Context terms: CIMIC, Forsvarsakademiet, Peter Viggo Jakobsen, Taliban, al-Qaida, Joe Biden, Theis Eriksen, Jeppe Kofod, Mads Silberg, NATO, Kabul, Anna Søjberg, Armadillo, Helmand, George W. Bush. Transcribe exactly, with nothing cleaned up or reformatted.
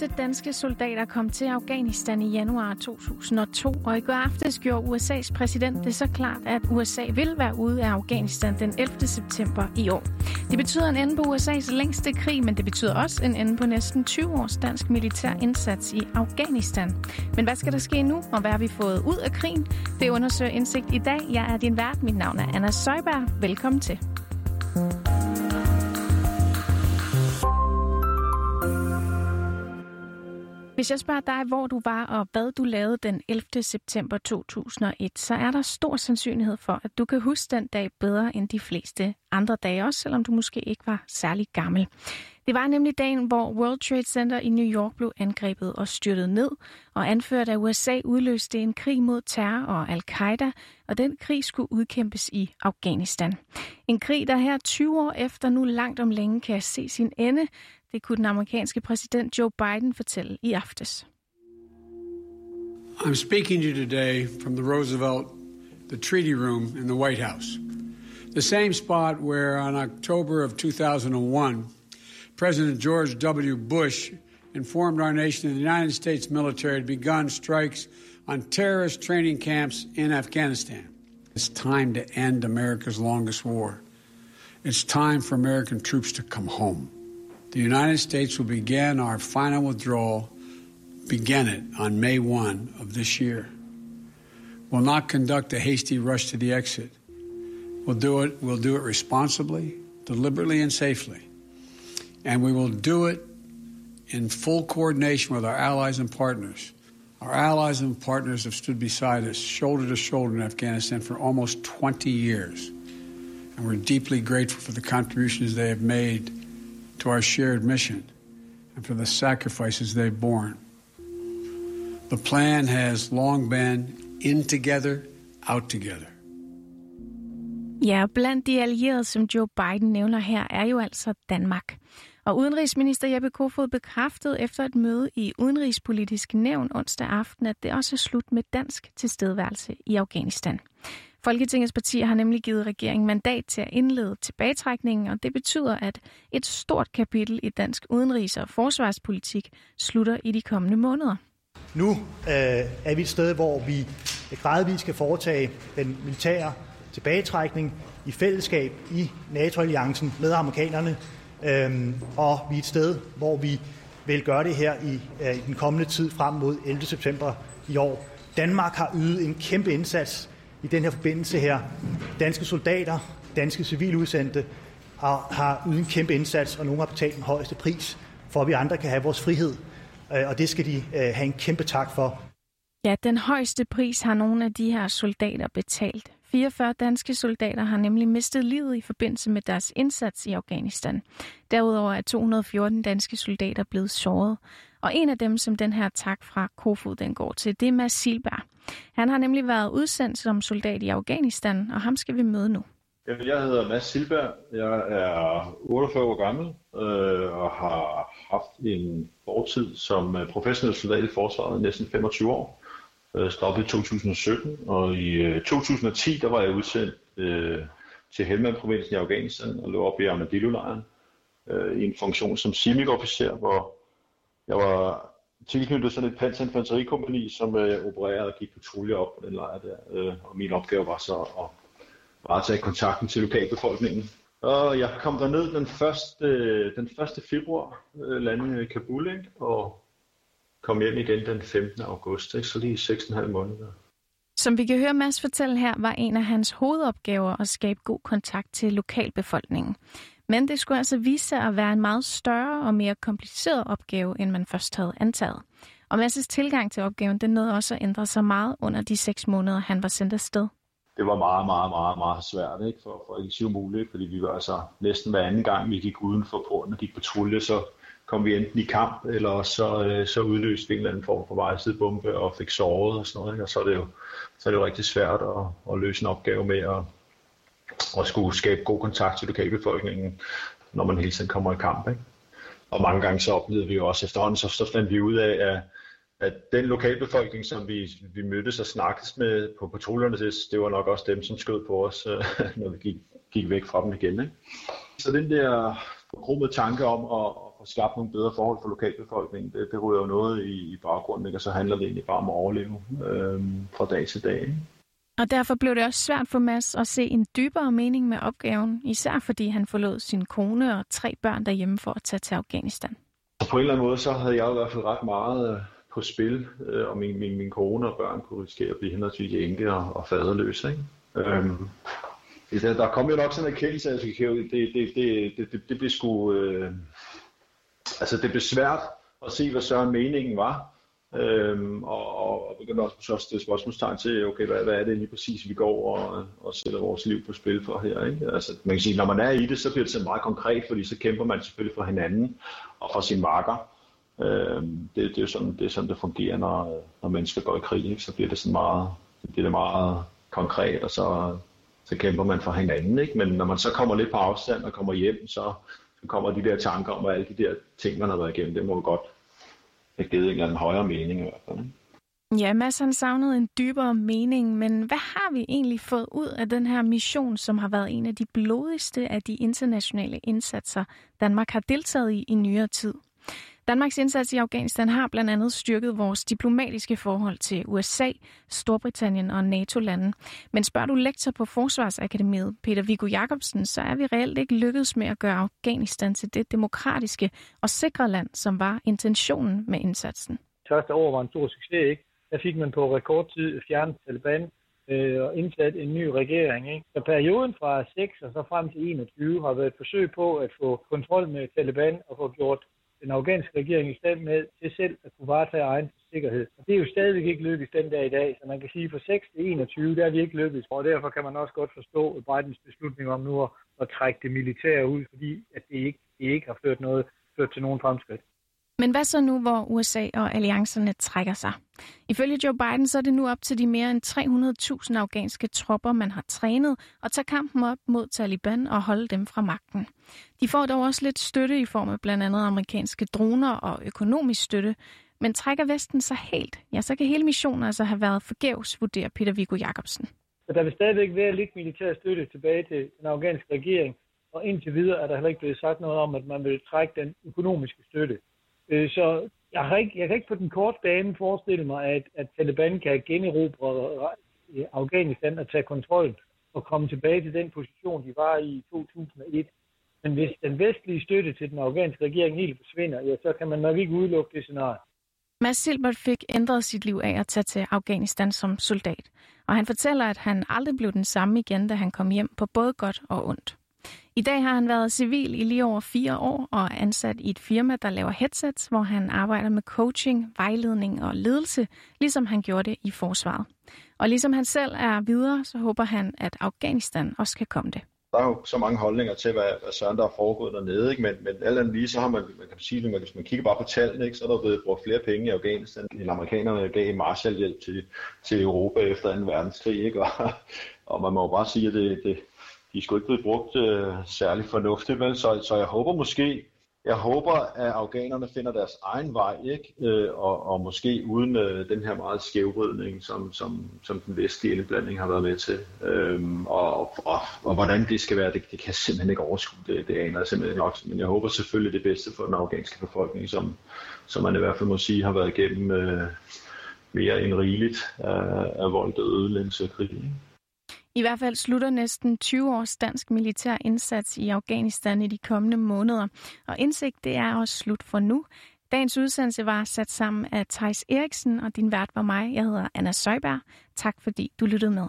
første danske soldater kom til Afghanistan i januar to tusind og to, og i går aftes gjorde U S A's præsident det så klart, at U S A vil være ude af Afghanistan den ellevte september i år. Det betyder en ende på U S A's længste krig, men det betyder også en ende på næsten tyve års dansk militær indsats i Afghanistan. Men hvad skal der ske nu, og hvad har vi fået ud af krigen? Det undersøger Indsigt i dag. Jeg er din vært. Mit navn er Anna Søjberg. Velkommen til. Hvis jeg spørger dig, hvor du var og hvad du lavede den ellevte september to tusind og et, så er der stor sandsynlighed for, at du kan huske den dag bedre end de fleste andre dage, også selvom du måske ikke var særlig gammel. Det var nemlig dagen, hvor World Trade Center i New York blev angrebet og styrtet ned, og anført af U S A udløste en krig mod terror og al-Qaida, og den krig skulle udkæmpes i Afghanistan. En krig, der her tyve år efter nu langt om længe kan se sin ende. Det kunne den amerikanske præsident Joe Biden fortælle i aftes. I'm speaking to you today from the Roosevelt, the Treaty Room in the White House. The same spot where on October of two thousand one, President George W. Bush informed our nation that the United States military had begun strikes on terrorist training camps in Afghanistan. It's time to end America's longest war. It's time for American troops to come home. The United States will begin our final withdrawal, begin it on May first of this year. We'll not conduct a hasty rush to the exit. We'll do it, we'll do it responsibly, deliberately and safely. And we will do it in full coordination with our allies and partners. Our allies and partners have stood beside us shoulder to shoulder in Afghanistan for almost twenty years. And we're deeply grateful for the contributions they have made to our shared mission and for the sacrifices they've borne. The plan has long been in together, out together. Ja, blandt de allierede, som Joe Biden nævner her, er jo altså Danmark. Og udenrigsminister Jeppe Kofod bekræftede efter et møde i Udenrigspolitisk Nævn onsdag aften, at det også er slut med dansk tilstedeværelse i Afghanistan. Folketingets partier har nemlig givet regeringen mandat til at indlede tilbagetrækningen, og det betyder, at et stort kapitel i dansk udenrigs- og forsvarspolitik slutter i de kommende måneder. Nu øh, er vi et sted, hvor vi gradvist skal foretage den militære tilbagetrækning i fællesskab i NATO-alliancen med amerikanerne, øh, og vi er et sted, hvor vi vil gøre det her i, øh, i den kommende tid frem mod ellevte september i år. Danmark har ydet en kæmpe indsats i den her forbindelse her. Danske soldater, danske civiludsendte har, har ydet en kæmpe indsats, og nogen har betalt den højeste pris, for at vi andre kan have vores frihed. Og det skal de have en kæmpe tak for. Ja, den højeste pris har nogle af de her soldater betalt. fireogfyrre danske soldater har nemlig mistet livet i forbindelse med deres indsats i Afghanistan. Derudover er to hundrede og fjorten danske soldater blevet såret. Og en af dem, som den her tak fra Kofod den går til, det er Mads Silberg. Han har nemlig været udsendt som soldat i Afghanistan, og ham skal vi møde nu. Jeg hedder Mads Silberg. Jeg er otteogfyrre år gammel øh, og har haft en fortid som professionel soldat i forsvaret i næsten femogtyve år. Jeg stoppede i to tusind og sytten, og i to tusind og ti der var jeg udsendt øh, til Helmand-provinsen i Afghanistan og lå op i Armadillo-lejren øh, i en funktion som C I M I C-officer, hvor jeg var tilknyttet sådan et panser-infanterikompagni, som øh, opererede og gik patruljer op på den lejr der, øh, og min opgave var så at varetage kontakten til lokalbefolkningen. Og jeg kom derned den første, øh, den første februar, øh, landede i Kabul, ikke? Og kom hjem igen den femtende august, ikke? Så lige seks og en halv måneder. Som vi kan høre Mads fortælle her, var en af hans hovedopgaver at skabe god kontakt til lokalbefolkningen. Men det skulle altså vise sig at være en meget større og mere kompliceret opgave, end man først havde antaget. Og Mads' tilgang til opgaven, den nåede også at ændre sig meget under de seks måneder, han var sendt afsted. Det var meget, meget, meget, meget svært, ikke? For, for ikke sige muligt, fordi vi var altså næsten hver anden gang, vi gik uden for porten og gik patrulje, så kom vi enten i kamp, eller så, så udløste vi en eller anden form for vejsidebombe og fik såret og sådan noget, ikke? Og så er det jo, så er det jo rigtig svært at, at løse en opgave med at og skulle skabe god kontakt til lokalbefolkningen, når man hele tiden kommer i kamp, ikke? Og mange gange så oplevede vi jo også efterhånden, så, så fandt vi ud af, at, at den lokalbefolkning, som vi, vi mødtes og snakkes med på patruljerne, det var nok også dem, som skød på os, når vi gik, gik væk fra dem igen, ikke? Så den der grummede tanke om at få skabt nogle bedre forhold for lokalbefolkningen, det, det ryger jo noget i, i baggrunden, ikke? Og så handler det egentlig bare om at overleve øh, fra dag til dag. Ikke? Og derfor blev det også svært for Mads at se en dybere mening med opgaven, især fordi han forlod sin kone og tre børn derhjemme for at tage til Afghanistan. På en eller anden måde, så havde jeg i hvert fald ret meget på spil, og min, min, min kone og børn kunne risikere at blive henholdsvis enke og, og faderløse. Ikke? Øhm, der, der kom jo nok sådan en erkendelse, altså, det, det, det, det, det blev sgu... Øh, altså, det blev svært at se, hvad så meningen var. Øhm, og, og, og begyndte også at stille spørgsmålstegn til, okay, hvad, hvad er det lige præcis, vi går og, og sætter vores liv på spil for her, ikke? Altså, man kan sige, når man er i det, så bliver det sådan meget konkret, fordi så kæmper man selvfølgelig for hinanden og for sine marker. Øhm, det, det er jo sådan, det, er sådan, det fungerer, når, når mennesker går i krig, ikke? Så bliver det sådan meget, det bliver det meget konkret, og så, så kæmper man for hinanden, ikke? Men når man så kommer lidt på afstand og kommer hjem, så, så kommer de der tanker om, at alle de der ting, man har været igennem, det må jo godt det givet en eller anden højere mening i hvert fald. Ja, Mads han savnede en dybere mening, men hvad har vi egentlig fået ud af den her mission, som har været en af de blodigste af de internationale indsatser, Danmark har deltaget i i nyere tid? Danmarks indsats i Afghanistan har blandt andet styrket vores diplomatiske forhold til U S A, Storbritannien og NATO-lande. Men spørger du lektor på Forsvarsakademiet, Peter Viggo Jakobsen, så er vi reelt ikke lykkedes med at gøre Afghanistan til det demokratiske og sikre land, som var intentionen med indsatsen. Første år var en stor succes, ikke? Der fik man på rekordtid fjernet Taliban øh, og indsat en ny regering, ikke? Så perioden fra seks og så frem til enogtyve har været et forsøg på at få kontrol med Taliban og få gjort den afghanske regering i stand med til selv at kunne varetage egen sikkerhed. Og det er jo stadigvæk ikke lykkedes den dag i dag, så man kan sige, at fra seks til enogtyve, der er vi ikke lykkedes. Og derfor kan man også godt forstå Bidens beslutning om nu at, at trække det militære ud, fordi at det, ikke, det ikke har ført, noget, ført til nogen fremskridt. Men hvad så nu, hvor U S A og alliancerne trækker sig? Ifølge Joe Biden, så er det nu op til de mere end tre hundrede tusind afghanske tropper, man har trænet, og tager kampen op mod Taliban og holde dem fra magten. De får dog også lidt støtte i form af blandt andet amerikanske droner og økonomisk støtte. Men trækker Vesten sig helt, ja, så kan hele missionen altså have været forgæves, vurderer Peter Viggo Jakobsen. Så der vil stadigvæk være lidt militær støtte tilbage til den afghanske regering, og indtil videre er der heller ikke blevet sagt noget om, at man vil trække den økonomiske støtte. Så jeg kan, ikke, jeg kan ikke på den korte bane forestille mig, at, at Taliban kan generobre Afghanistan og tage kontrollen og komme tilbage til den position, de var i to tusind og et. Men hvis den vestlige støtte til den afghanske regering helt forsvinder, ja, så kan man nok ikke udelukke det scenarie. Mads Silberg fik ændret sit liv af at tage til Afghanistan som soldat, og han fortæller, at han aldrig blev den samme igen, da han kom hjem på både godt og ondt. I dag har han været civil i lige over fire år og er ansat i et firma, der laver headsets, hvor han arbejder med coaching, vejledning og ledelse, ligesom han gjorde det i forsvaret. Og ligesom han selv er videre, så håber han, at Afghanistan også kan komme det. Der er jo så mange holdninger til, hvad, hvad søren der er foregået dernede, ikke? Men, men alt andet lige, så har man, man kan sige, at hvis man kigger bare på tallene, ikke, så er der blevet brugt flere penge i Afghanistan, end amerikanerne gav i Marshallhjælp til, til Europa efter anden verdenskrig, ikke? Og, og man må jo bare sige, at det... det De er sgu ikke blevet brugt øh, særlig fornuftigt, vel? Så, så jeg håber måske, jeg håber, at afghanerne finder deres egen vej, ikke? Øh, og, og måske uden øh, den her meget skævrydning, som, som, som den vestlige indblanding har været med til. Øhm, og, og, og, og hvordan det skal være, det, det kan jeg simpelthen ikke overskue, det, det aner jeg simpelthen nok. Men jeg håber selvfølgelig det bedste for den afghanske befolkning, som, som man i hvert fald må sige har været igennem øh, mere end rigeligt af, af vold og ødelæggelse og krig, ikke? I hvert fald slutter næsten tyve års dansk militær indsats i Afghanistan i de kommende måneder. Og indsigt, det er også slut for nu. Dagens udsendelse var sat sammen af Theis Eriksen, og din vært var mig. Jeg hedder Anna Søjberg. Tak fordi du lyttede med.